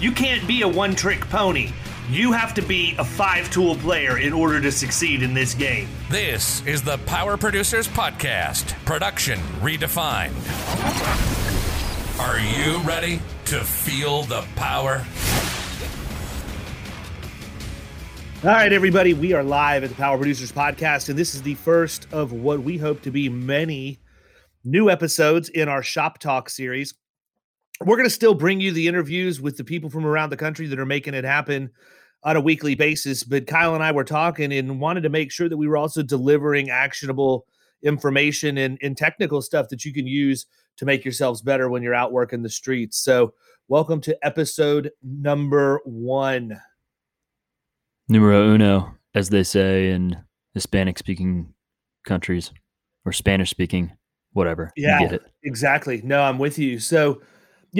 You can't be a one-trick pony. You have to be a 5-tool player in order to succeed in this game. This is the Power Producers Podcast, production redefined. Are you ready to feel the power? All right, everybody, we are live at the Power Producers Podcast, and this is the first of what we hope to be many new episodes in our Shop Talk series. We're going to still bring you the interviews with the people from around the country that are making it happen on a weekly basis. But Kyle and I were talking and wanted to make sure that we were also delivering actionable information and technical stuff that you can use to make yourselves better when you're out working the streets. So welcome to episode number one. Numero uno, as they say in Hispanic-speaking countries or Spanish-speaking. Whatever. Yeah, you get it. Exactly. No, I'm with you. So,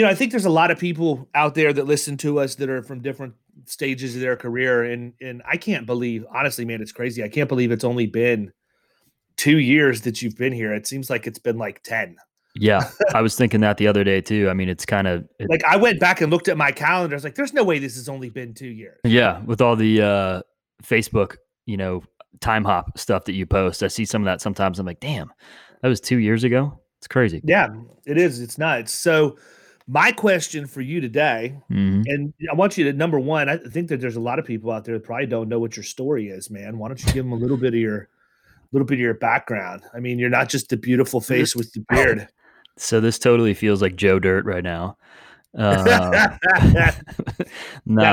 I think there's a lot of people out there that listen to us that are from different stages of their career. And I can't believe, honestly, man, it's crazy. I can't believe it's only been 2 years that you've been here. It seems like it's been like 10. Yeah. I was thinking that the other day too. I mean, it's kind of like I went back and looked at my calendar. I was like, there's no way this has only been 2 years. Yeah. With all the Facebook, time hop stuff that you post. I see some of that sometimes. I'm like, damn. That was 2 years ago. It's crazy. Yeah, it is. It's nuts. So my question for you today, and I want you to, number one, I think that there's a lot of people out there that probably don't know what your story is, man. Why don't you give them a little bit of your background? I mean, you're not just the beautiful face with the beard. So this totally feels like Joe Dirt right now. No. That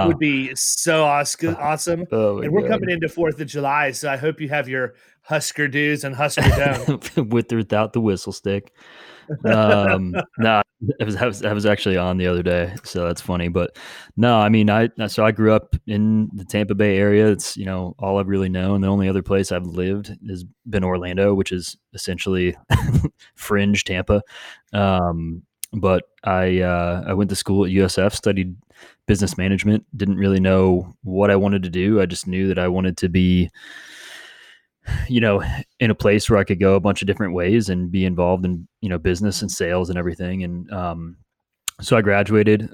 would be so awesome. Oh, and we're God. Coming into 4th of July, so I hope you have your Husker do's and Husker don'ts. With or without the whistle stick. I was actually on the other day, so that's funny. But no, I mean, I grew up in the Tampa Bay area. It's, all I've really known. The only other place I've lived has been Orlando, which is essentially fringe Tampa. But I went to school at USF, studied business management, didn't really know what I wanted to do. I just knew that I wanted to be, in a place where I could go a bunch of different ways and be involved in, business and sales and everything. And so I graduated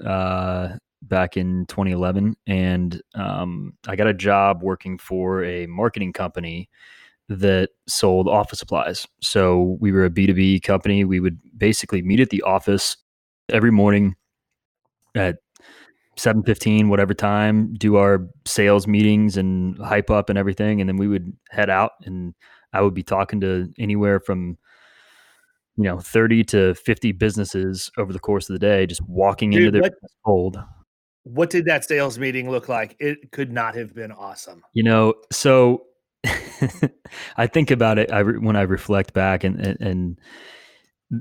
back in 2011 and I got a job working for a marketing company that sold office supplies. So we were a B2B company. We would basically meet at the office every morning at 7:15, whatever time, do our sales meetings and hype up and everything. And then we would head out and I would be talking to anywhere from, 30 to 50 businesses over the course of the day, just walking into their cold. What did that sales meeting look like? It could not have been awesome. So I think about it when I reflect back and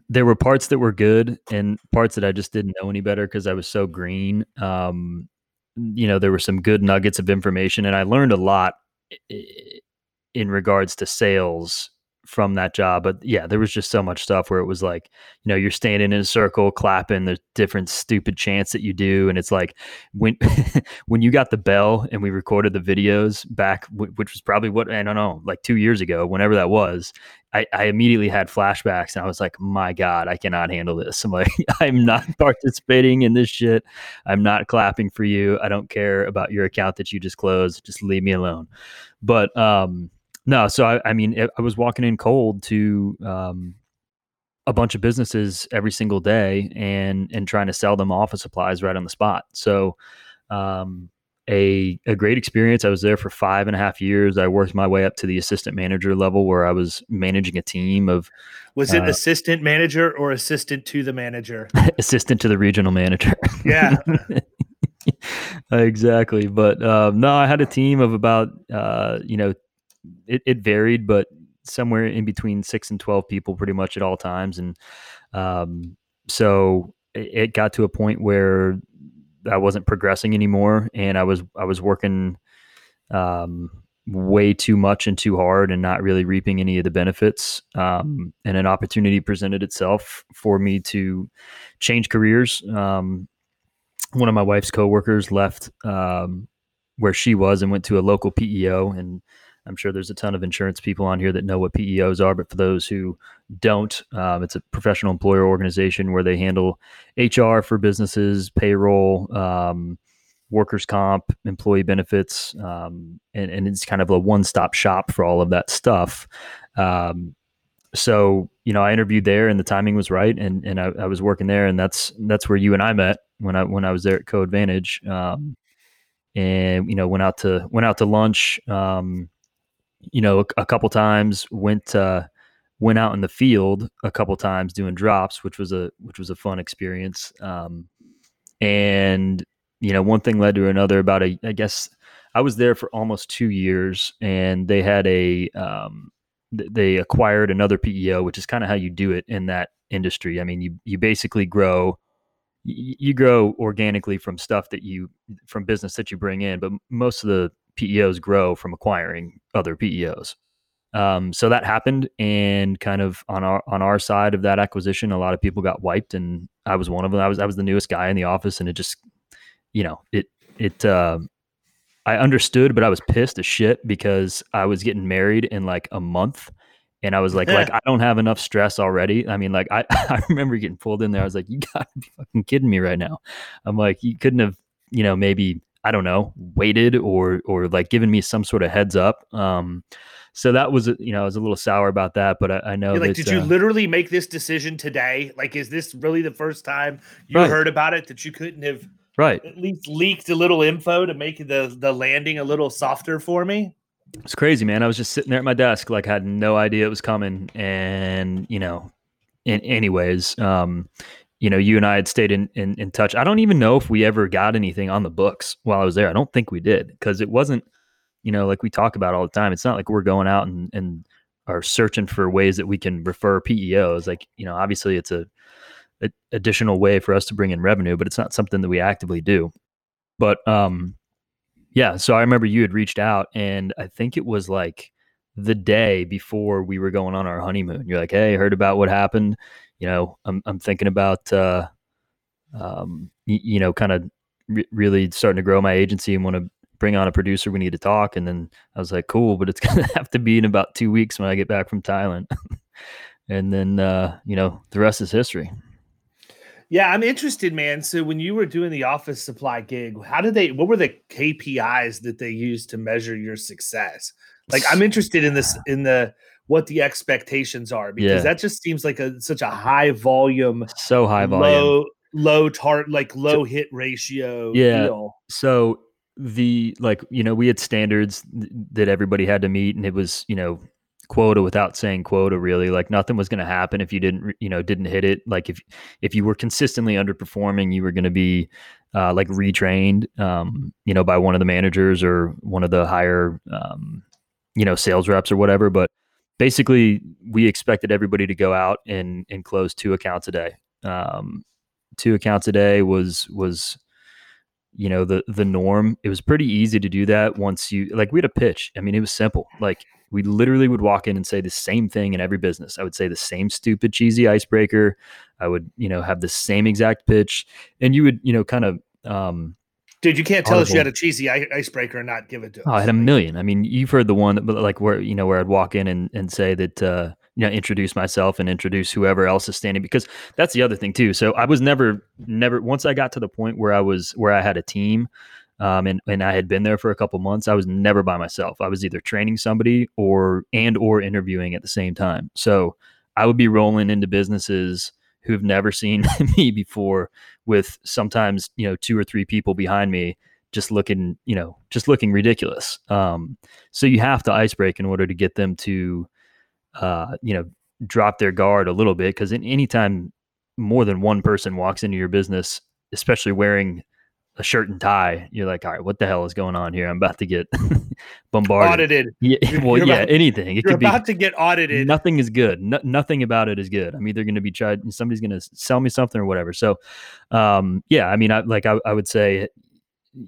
there were parts that were good and parts that I just didn't know any better because I was so green. There were some good nuggets of information and I learned a lot in regards to sales from that job. But yeah, there was just so much stuff where it was like, you're standing in a circle, clapping, there's different stupid chants that you do. And it's like when you got the bell and we recorded the videos back, which was probably what, I don't know, like 2 years ago, whenever that was, I immediately had flashbacks and I was like, my God, I cannot handle this. I'm like, I'm not participating in this shit. I'm not clapping for you. I don't care about your account that you just closed. Just leave me alone. But, no, so I was walking in cold to a bunch of businesses every single day and trying to sell them office supplies right on the spot. So, a great experience. I was there for 5.5 years. I worked my way up to the assistant manager level where I was managing a team of. Was it assistant manager or assistant to the manager? Assistant to the regional manager. Yeah, exactly. But no, I had a team of about, it varied, but somewhere in between 6 and 12 people pretty much at all times. And so it got to a point where I wasn't progressing anymore, and I was working way too much and too hard and not really reaping any of the benefits. And an opportunity presented itself for me to change careers. One of my wife's coworkers left where she was and went to a local PEO. And I'm sure there's a ton of insurance people on here that know what PEOs are, but for those who don't, it's a professional employer organization where they handle HR for businesses, payroll, workers' comp, employee benefits, and it's kind of a one-stop shop for all of that stuff. So, I interviewed there and the timing was right. And I was working there, and that's where you and I met when I was there at Co Advantage, and, went out to lunch, a couple times, went out in the field a couple times doing drops, which was a fun experience. And, one thing led to another. I guess I was there for almost 2 years, and they had they acquired another PEO, which is kind of how you do it in that industry. I mean, you basically grow organically from business that you bring in, but most of the PEOs grow from acquiring other PEOs. So that happened, and kind of on our side of that acquisition, a lot of people got wiped, and I was one of them. I was the newest guy in the office, and it just, I understood, but I was pissed as shit because I was getting married in like a month, and I was like I don't have enough stress already. I mean, I remember getting pulled in there. I was like, you gotta be fucking kidding me right now. I'm like, you couldn't have, maybe, I don't know, waited or like given me some sort of heads up. So that was, I was a little sour about that, but I know. You're like, did you literally make this decision today? Like, is this really the first time you heard about it, that you couldn't have? Right. At least leaked a little info to make the landing a little softer for me. It's crazy, man. I was just sitting there at my desk, like I had no idea it was coming. And, anyways, you and I had stayed in touch. I don't even know if we ever got anything on the books while I was there. I don't think we did, because it wasn't, like we talk about all the time. It's not like we're going out and are searching for ways that we can refer PEOs. Like, obviously it's an additional way for us to bring in revenue, but it's not something that we actively do. But so I remember you had reached out, and I think it was like the day before we were going on our honeymoon. You're like, hey, heard about what happened. I'm thinking about, kind of really starting to grow my agency and want to bring on a producer. We need to talk. And then I was like, cool, but it's going to have to be in about 2 weeks when I get back from Thailand. And then, the rest is history. Yeah, I'm interested, man. So when you were doing the office supply gig, what were the KPIs that they used to measure your success? Like, I'm interested in this, what the expectations are, because that just seems like such a high volume, low hit ratio. Yeah. Deal. So we had standards that everybody had to meet, and it was, quota without saying quota, really. Like, nothing was going to happen if you didn't hit it. Like, if you were consistently underperforming, you were going to be retrained, by one of the managers or one of the higher, sales reps or whatever. But basically, we expected everybody to go out and close 2 accounts a day. 2 accounts a day was the norm. It was pretty easy to do that once we had a pitch. I mean, it was simple. Like, we literally would walk in and say the same thing in every business. I would say the same stupid, cheesy icebreaker. I would, have the same exact pitch, and you would, kind of. Dude, you can't tell us you had a cheesy icebreaker and not give it to us. Oh, I had a million. I mean, you've heard the one that, where I'd walk in and say that, introduce myself and introduce whoever else is standing, because that's the other thing too. So I was never, once I got to the point where I had a team, and I had been there for a couple months, I was never by myself. I was either training somebody or interviewing at the same time. So I would be rolling into businesses who've never seen me before with sometimes, you know, 2 or 3 people behind me just looking, you know, just looking ridiculous. So you have to ice break in order to get them to, you know, drop their guard a little bit. Cause in any time more than one person walks into your business, especially wearing a shirt and tie, you're like, all right, what the hell is going on here? I'm about to get bombarded. Audited. Yeah, well, yeah, about, anything. It you're could about be, to get audited. Nothing is good. Nothing about it is good. I'm either going to be tried and somebody's going to sell me something or whatever. So, yeah, I mean, I would say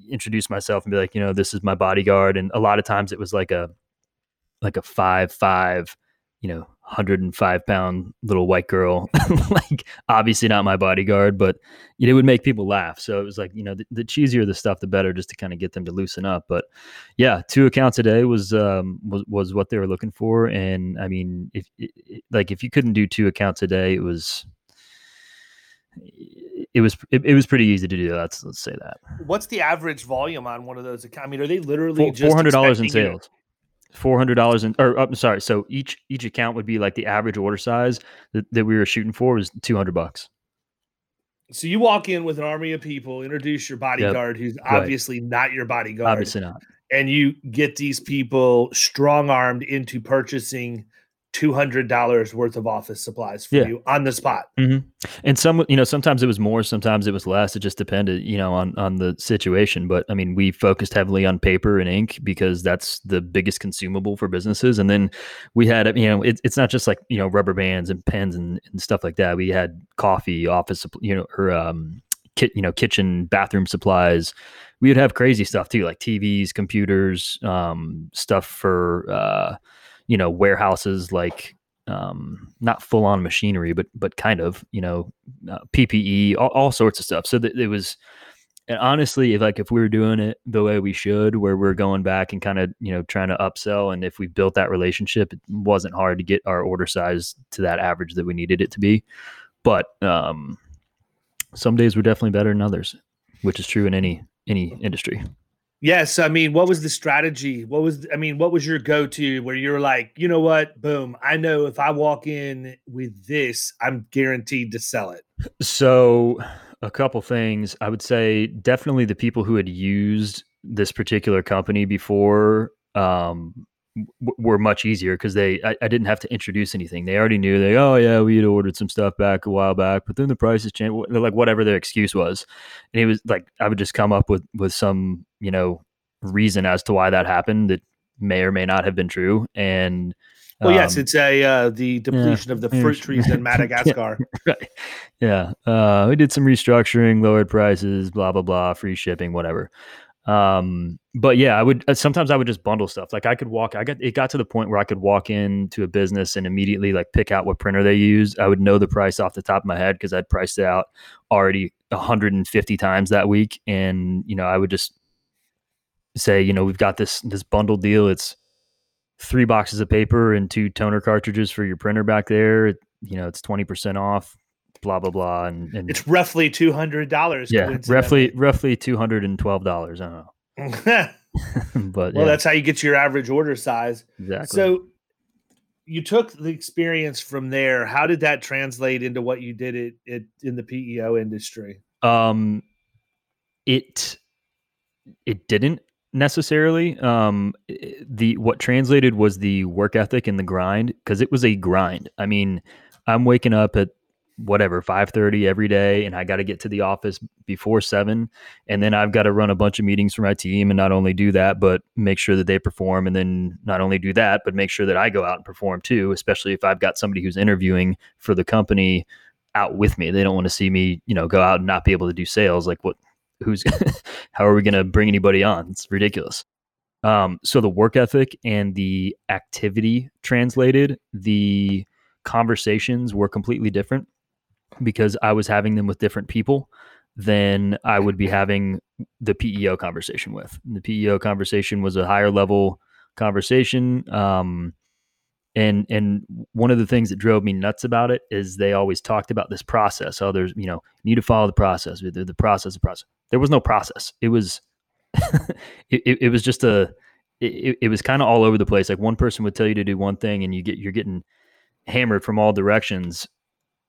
introduce myself and be like, you know, this is my bodyguard. And a lot of times it was like a 5'5", you know, 105-pound little white girl, like obviously not my bodyguard, but it would make people laugh. So it was like, you know, the cheesier the stuff, the better, just to kind of get them to loosen up. But yeah, 2 accounts a day was what they were looking for. And I mean, if you couldn't do 2 accounts a day, it was pretty easy to do that. Let's say that. What's the average volume on one of those accounts? I mean, are they literally just $400 in sales? $400 I'm sorry. So each account would be like the average order size that we were shooting for was $200. So you walk in with an army of people, introduce your bodyguard, yep. Who's obviously not your bodyguard, obviously not, and you get these people strong armed into purchasing $200 worth of office supplies for you on the spot. Mm-hmm. And sometimes it was more, sometimes it was less. It just depended, you know, on the situation. But I mean, we focused heavily on paper and ink because that's the biggest consumable for businesses. And then we had, you know, it's not just like, you know, rubber bands and pens and stuff like that. We had coffee, office, you know, or kitchen, bathroom supplies. We would have crazy stuff too, like TVs, computers, stuff for, you know, warehouses, like not full on machinery, but kind of, you know, PPE, all sorts of stuff. So it was, and honestly, if we were doing it the way we should, where we're going back and kind of, you know, trying to upsell. And if we built that relationship, it wasn't hard to get our order size to that average that we needed it to be. But some days were definitely better than others, which is true in any industry. Yes. I mean, what was the strategy? What was your go-to where you're like, you know what? Boom. I know if I walk in with this, I'm guaranteed to sell it. So a couple things. I would say definitely the people who had used this particular company before were much easier because I didn't have to introduce anything. They already knew we had ordered some stuff back a while back, but then the prices changed, like whatever their excuse was. And it was like, I would just come up with some, you know, reason as to why that happened that may or may not have been true. And well, yes, it's the depletion of the fruit trees in Madagascar. Yeah, right. Yeah. We did some restructuring, lowered prices, blah, blah, blah, free shipping, whatever. But yeah, I would just bundle stuff. Like it got to the point where I could walk into a business and immediately like pick out what printer they used. I would know the price off the top of my head because I'd priced it out already 150 times that week. And, you know, I would just say, you know, we've got this bundle deal. It's 3 boxes of paper and 2 toner cartridges for your printer back there. You know, it's 20% off. Blah blah blah, and it's roughly $200. Yeah, roughly $212. I don't know. But that's how you get your average order size. Exactly. So you took the experience from there. How did that translate into what you did it in the PEO industry? It didn't necessarily. What translated was the work ethic and the grind, because it was a grind. I mean, I'm waking up at 5:30 every day, and I got to get to the office before 7, and then I've got to run a bunch of meetings for my team, and not only do that, but make sure that they perform, and then not only do that, but make sure that I go out and perform too, especially if I've got somebody who's interviewing for the company out with me. They don't want to see me, you know, go out and not be able to do sales. Like how are we going to bring anybody on? It's ridiculous. So the work ethic and the activity translated. The conversations were completely different, because I was having them with different people than I would be having the PEO conversation with. And the PEO conversation was a higher level conversation. And one of the things that drove me nuts about it is they always talked about this process. Oh, there's, you know, need to follow the process. The process. There was no process. It was, it was kind of all over the place. Like one person would tell you to do one thing, and you're getting hammered from all directions.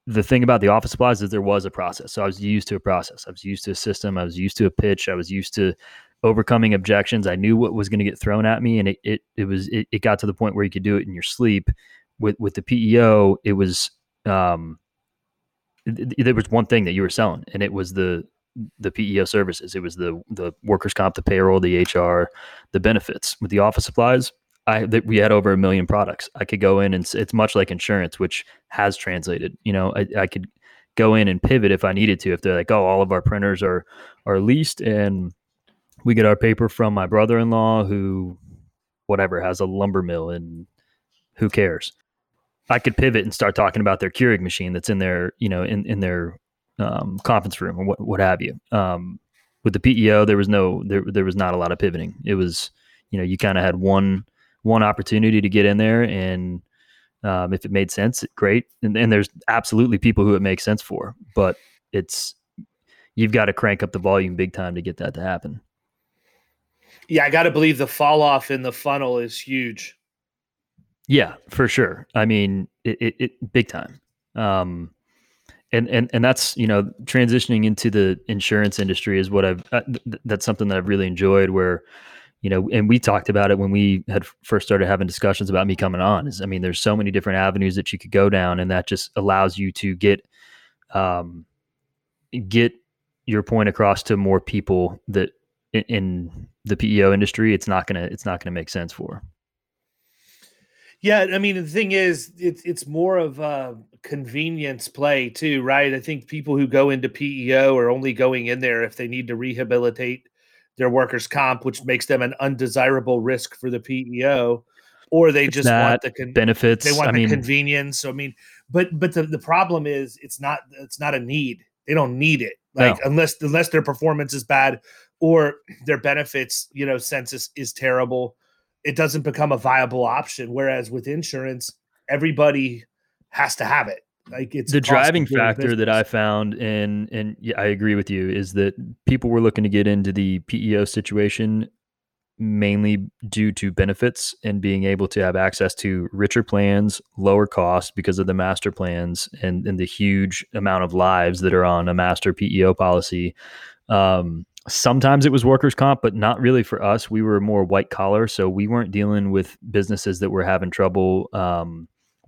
The thing about the office supplies is there was a process. So I was used to a process. I was used to a system. I was used to a pitch. I was used to overcoming objections. I knew what was going to get thrown at me. And it got to the point where you could do it in your sleep. With the PEO, it was, there was one thing that you were selling, and it was the PEO services. It was the workers' comp, the payroll, the HR, the benefits. With the office supplies, we had over 1 million products. I could go in, and it's much like insurance, which has translated. You know, I could go in and pivot if I needed to. If they're like, oh, all of our printers are leased, and we get our paper from my brother-in-law who, whatever, has a lumber mill, and who cares? I could pivot and start talking about their Keurig machine that's in their, you know, in their conference room or what have you. With the PEO, there was not a lot of pivoting. It was, you know, you kind of had one opportunity to get in there, and if it made sense, great. And there's absolutely people who it makes sense for, but you've got to crank up the volume big time to get that to happen. Yeah, I got to believe the fall off in the funnel is huge. Yeah, for sure. I mean, it big time. And that's, you know, transitioning into the insurance industry is what that's something that I've really enjoyed, where, you know, and we talked about it when we had first started having discussions about me coming on, is, I mean, there's so many different avenues that you could go down, and that just allows you to get your point across to more people that in the PEO industry, it's not going to make sense for. Yeah, I mean, the thing is, it's more of a convenience play too, right? I think people who go into PEO are only going in there if they need to rehabilitate their workers' comp, which makes them an undesirable risk for the PEO, or they just want the benefits. They want convenience. So I mean, but the problem is, it's not a need. They don't need it, like, no. unless their performance is bad or their benefits, you know, census is terrible. It doesn't become a viable option. Whereas with insurance, everybody has to have it. Like, it's the driving factor that I found. And yeah, I agree with you, is that people were looking to get into the PEO situation mainly due to benefits and being able to have access to richer plans, lower cost because of the master plans and the huge amount of lives that are on a master PEO policy. Sometimes it was workers' comp, but not really for us. We were more white collar, so we weren't dealing with businesses that were having trouble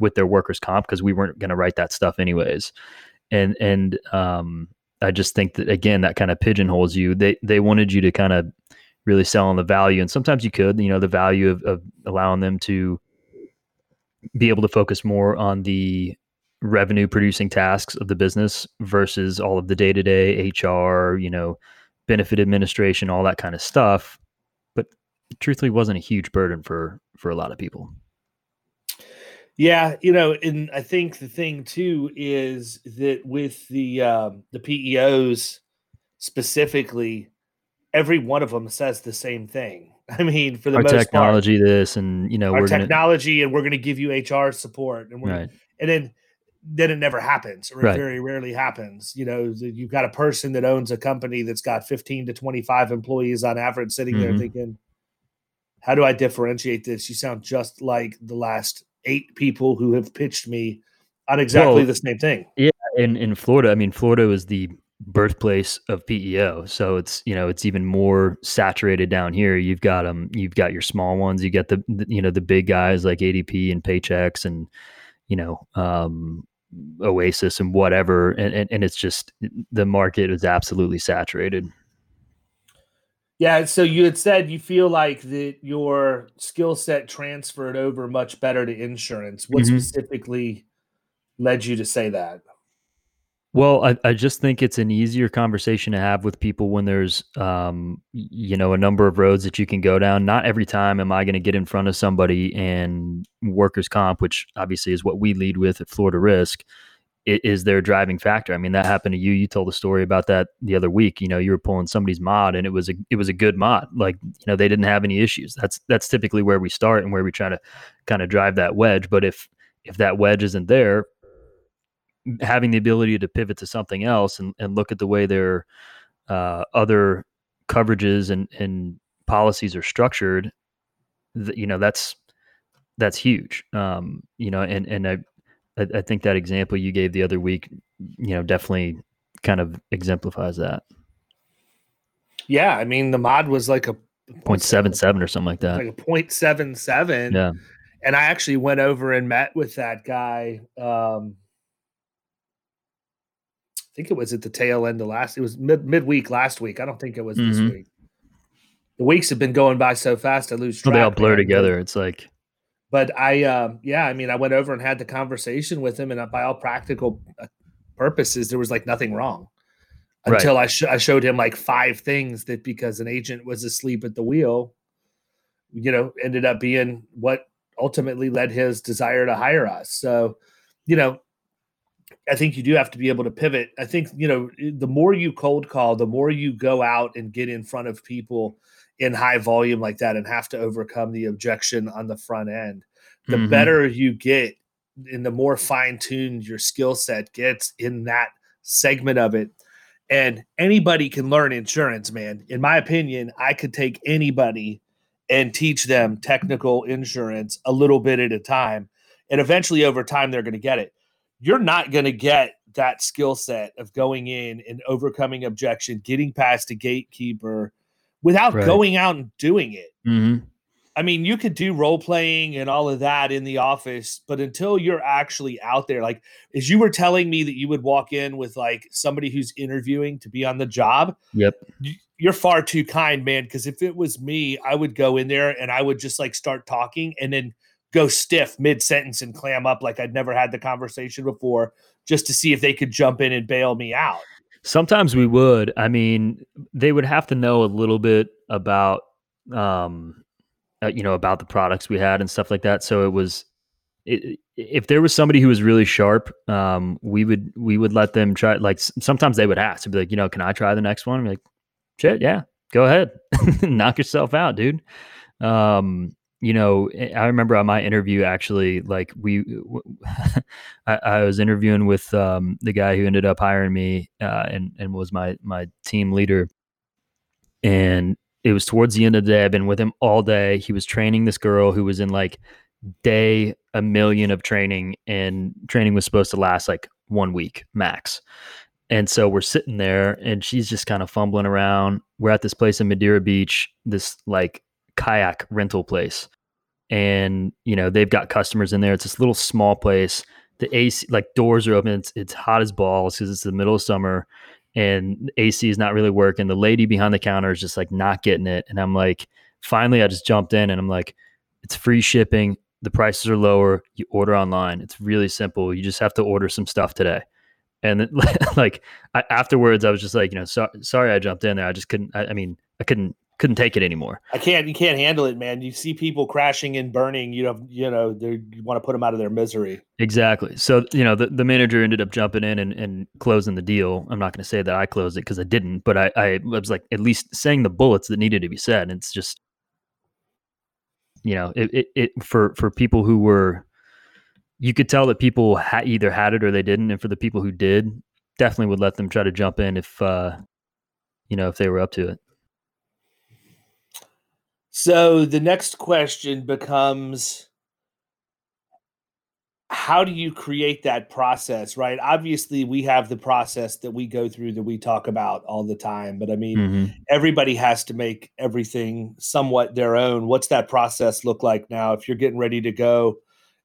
with their workers' comp, because we weren't going to write that stuff anyways. And I just think that, again, that kind of pigeonholes you. They wanted you to kind of really sell on the value, and sometimes you could, you know, the value of allowing them to be able to focus more on the revenue producing tasks of the business versus all of the day to day HR, you know, benefit administration, all that kind of stuff, but it truthfully wasn't a huge burden for a lot of people. Yeah. You know, and I think the thing too, is that with the PEOs specifically, every one of them says the same thing. I mean, for the most technology, part, this, and, you know, our technology, and we're going to give you HR support, and then it never happens, or it very rarely happens. You know, you've got a person that owns a company that's got 15 to 25 employees on average sitting there thinking, how do I differentiate this? You sound just like the last 8 people who have pitched me on exactly the same thing. Yeah. In Florida, I mean, Florida is the birthplace of PEO. So it's, you know, it's even more saturated down here. You've got you've got your small ones, you get the you know, the big guys like ADP and Paychex and, you know, Oasis and whatever. And it's just, the market is absolutely saturated. Yeah. So you had said you feel like that your skill set transferred over much better to insurance. What specifically led you to say that? Well, I just think it's an easier conversation to have with people when there's, you know, a number of roads that you can go down. Not every time am I going to get in front of somebody and workers' comp, which obviously is what we lead with at Florida Risk, is their driving factor. I mean, that happened to you. You told a story about that the other week. You know, you were pulling somebody's mod, and it was a good mod. Like, you know, they didn't have any issues. That's typically where we start and where we try to kind of drive that wedge. But if that wedge isn't there, having the ability to pivot to something else and look at the way their other coverages and policies are structured, you know, that's huge. You know, and I I think that example you gave the other week, you know, definitely kind of exemplifies that. Yeah. I mean, the mod was like a 0.77 or something like that. Like a 0.77. Yeah. And I actually went over and met with that guy. I think it was at the tail end of last, it was midweek last week. I don't think it was this week. The weeks have been going by so fast. I lose track. Well, they all blur together. It's like, but I went over and had the conversation with him, and by all practical purposes, there was like nothing wrong until I showed him like five things that, because an agent was asleep at the wheel, you know, ended up being what ultimately led his desire to hire us. So, you know, I think you do have to be able to pivot. I think, you know, the more you cold call, the more you go out and get in front of people in high volume like that and have to overcome the objection on the front end, the better you get and the more fine-tuned your skill set gets in that segment of it. And anybody can learn insurance, man. In my opinion, I could take anybody and teach them technical insurance a little bit at a time. And eventually over time, they're going to get it. You're not going to get that skill set of going in and overcoming objection, getting past a gatekeeper without going out and doing it. I mean, you could do role playing and all of that in the office, but until you're actually out there, like as you were telling me that you would walk in with like somebody who's interviewing to be on the job. Yep. You're far too kind, man. Cause if it was me, I would go in there and I would just like start talking and then go stiff mid-sentence and clam up like I'd never had the conversation before just to see if they could jump in and bail me out. Sometimes we would. I mean, they would have to know a little bit about, about the products we had and stuff like that. So it was, if there was somebody who was really sharp, we would let them try. Like sometimes they would ask to be like, you know, can I try the next one? I'm like, shit, yeah, go ahead. Knock yourself out, dude. You know, I remember on my interview, actually, like I was interviewing with the guy who ended up hiring me and was my team leader. And it was towards the end of the day. I've been with him all day. He was training this girl who was in like day a million of training, and training was supposed to last like 1 week max. And so we're sitting there and she's just kind of fumbling around. We're at this place in Madeira Beach, this like kayak rental place. And, you know, they've got customers in there. It's this little small place. The AC, like doors are open. It's hot as balls because it's the middle of summer and AC is not really working. The lady behind the counter is just like not getting it. And I'm like, finally, I just jumped in and I'm like, it's free shipping. The prices are lower. You order online. It's really simple. You just have to order some stuff today. And then, like afterwards, I was just like, you know, sorry, I jumped in there. I just couldn't. I couldn't take it anymore. You can't handle it, man. You see people crashing and burning. You want to put them out of their misery. Exactly. So, you know, the manager ended up jumping in and closing the deal. I'm not going to say that I closed it because I didn't, but I was like at least saying the bullets that needed to be said. And it's just, you know, for people who were, you could tell that people either had it or they didn't. And for the people who did, definitely would let them try to jump in if they were up to it. So the next question becomes, how do you create that process, right? Obviously, we have the process that we go through that we talk about all the time. But I mean, everybody has to make everything somewhat their own. What's that process look like now? If you're getting ready to go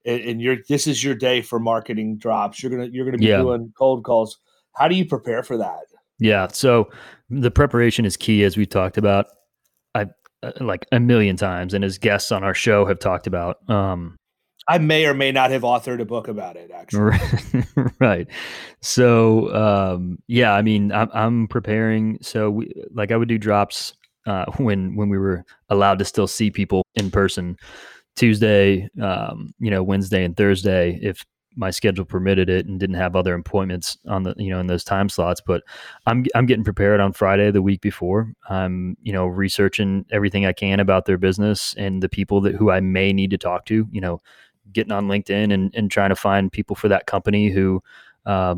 and this is your day for marketing drops, you're gonna be doing cold calls. How do you prepare for that? Yeah. So the preparation is key, as we talked about. Like a million times, and as guests on our show have talked about. I may or may not have authored a book about it, actually. Right. So, I mean, I'm preparing. So, I would do drops when we were allowed to still see people in person, Tuesday, Wednesday and Thursday, if my schedule permitted it and didn't have other appointments on the, in those time slots. But I'm getting prepared on Friday, the week before. I'm, researching everything I can about their business and the people who I may need to talk to, getting on LinkedIn and trying to find people for that company who, may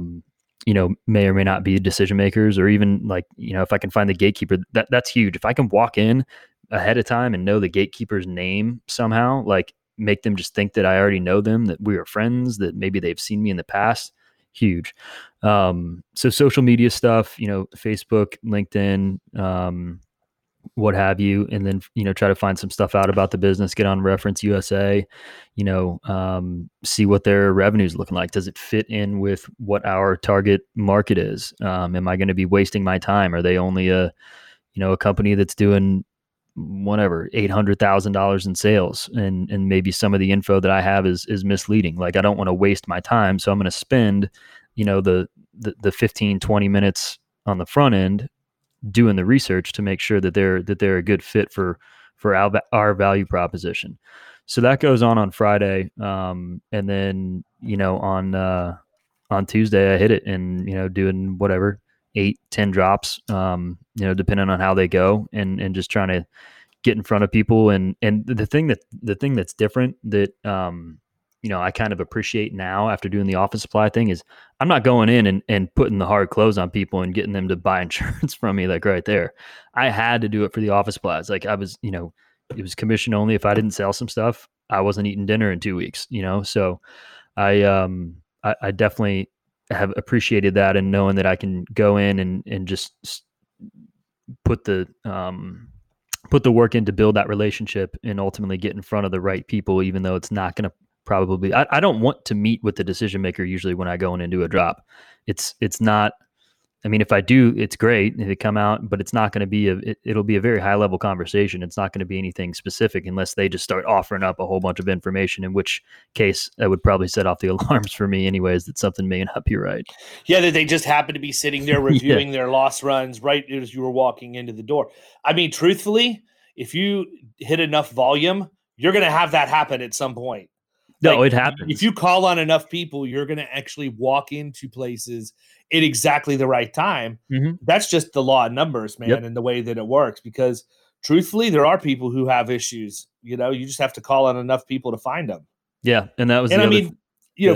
or may not be decision makers, or even like, if I can find the gatekeeper, that's huge. If I can walk in ahead of time and know the gatekeeper's name somehow, like make them just think that I already know them, that we are friends, that maybe they've seen me in the past. Huge. So social media stuff, you know, Facebook, LinkedIn, what have you, and then, you know, try to find some stuff out about the business, get on Reference USA, you know, see what their revenue is looking like. Does it fit in with what our target market is? Am I going to be wasting my time? Are they only a company that's doing whatever, $800,000 in sales, and maybe some of the info that I have is misleading. Like, I don't want to waste my time. So I'm going to spend, you know, the 15, 20 minutes on the front end doing the research to make sure that they're a good fit for our value proposition. So that goes on Friday. And then, you know, on Tuesday I hit it and, you know, doing whatever, 8-10 drops, you know, depending on how they go, and just trying to get in front of people. And the thing that's different that, you know, I kind of appreciate now after doing the office supply thing is I'm not going in and putting the hard close on people and getting them to buy insurance from me, like right there. I had to do it for the office supplies. Like, I was, you know, it was commission only. If I didn't sell some stuff, I wasn't eating dinner in 2 weeks, you know? So I definitely have appreciated that, and knowing that I can go in and just put the work in to build that relationship and ultimately get in front of the right people, even though it's not going to probably, I don't want to meet with the decision maker usually when I go in and do a drop. It's not, I mean, if I do, it's great if they come out, but it's not going to be it'll be a very high level conversation. It's not going to be anything specific unless they just start offering up a whole bunch of information, in which case that would probably set off the alarms for me anyways, that something may not be right. Yeah. That they just happen to be sitting there reviewing their loss runs right as you were walking into the door. I mean, truthfully, if you hit enough volume, you're going to have that happen at some point. No, it happens. If you call on enough people, you're going to actually walk into places at exactly the right time. Mm-hmm. That's just the law of numbers, man, yep. And the way that it works. Because truthfully, there are people who have issues. You know, you just have to call on enough people to find them. Yeah, and that was. And I mean,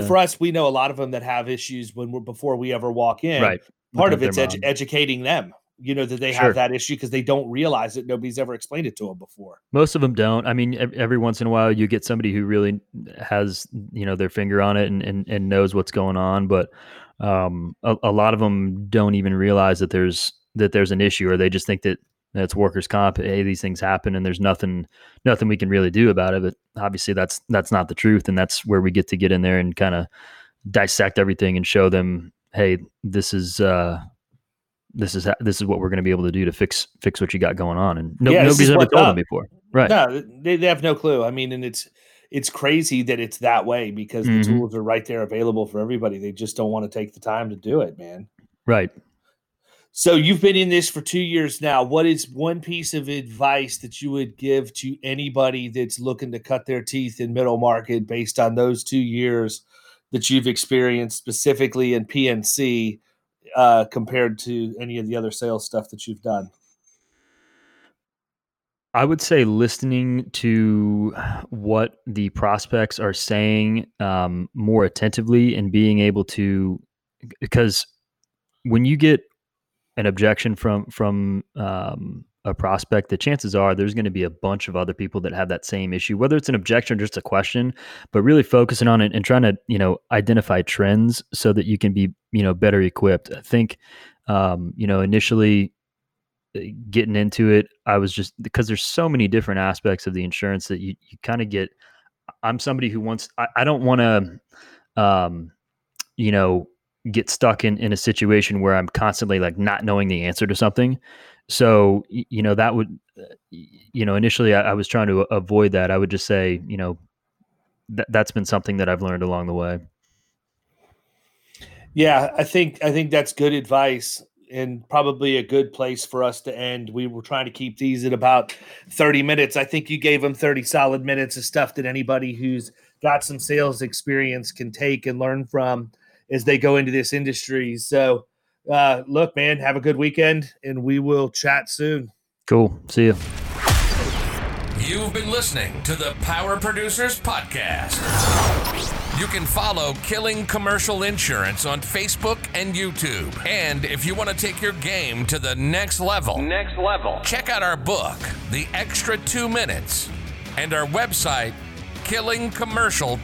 for us, we know a lot of them that have issues before we ever walk in. Right. Part of it's educating them. You know, that they have that issue because they don't realize it. Nobody's ever explained it to them before. Most of them don't. I mean, every once in a while you get somebody who really has, you know, their finger on it and knows what's going on. But a lot of them don't even realize that there's an issue, or they just think that it's workers' comp. Hey, these things happen and there's nothing we can really do about it. But obviously that's not the truth. And that's where we get in there and kind of dissect everything and show them, hey, this is what we're going to be able to do to fix what you got going on. And nobody's ever told them before. Right. No, they have no clue. I mean, and it's crazy that it's that way, because the tools are right there available for everybody. They just don't want to take the time to do it, man. Right. So you've been in this for 2 years now. What is one piece of advice that you would give to anybody that's looking to cut their teeth in middle market based on those 2 years that you've experienced specifically in PNC, compared to any of the other sales stuff that you've done? I would say listening to what the prospects are saying more attentively, and being able to, because when you get an objection from a prospect, the chances are there's going to be a bunch of other people that have that same issue, whether it's an objection or just a question, but really focusing on it and trying to, you know, identify trends so that you can be, you know, better equipped. I think, you know, initially getting into it, I was just, because there's so many different aspects of the insurance that you kind of get. I'm somebody who wants, I don't want to, you know, get stuck in a situation where I'm constantly like not knowing the answer to something. So, you know, that would, you know, initially I was trying to avoid that. I would just say, you know, that's been something that I've learned along the way. Yeah, I think that's good advice, and probably a good place for us to end. We were trying to keep these at about 30 minutes. I think you gave them 30 solid minutes of stuff that anybody who's got some sales experience can take and learn from as they go into this industry. So, look, man, have a good weekend, and we will chat soon. Cool. See you. You've been listening to the Power Producers Podcast. You can follow Killing Commercial Insurance on Facebook and YouTube. And if you want to take your game to the next level, check out our book, The Extra 2 Minutes, and our website, killingcommercial.com.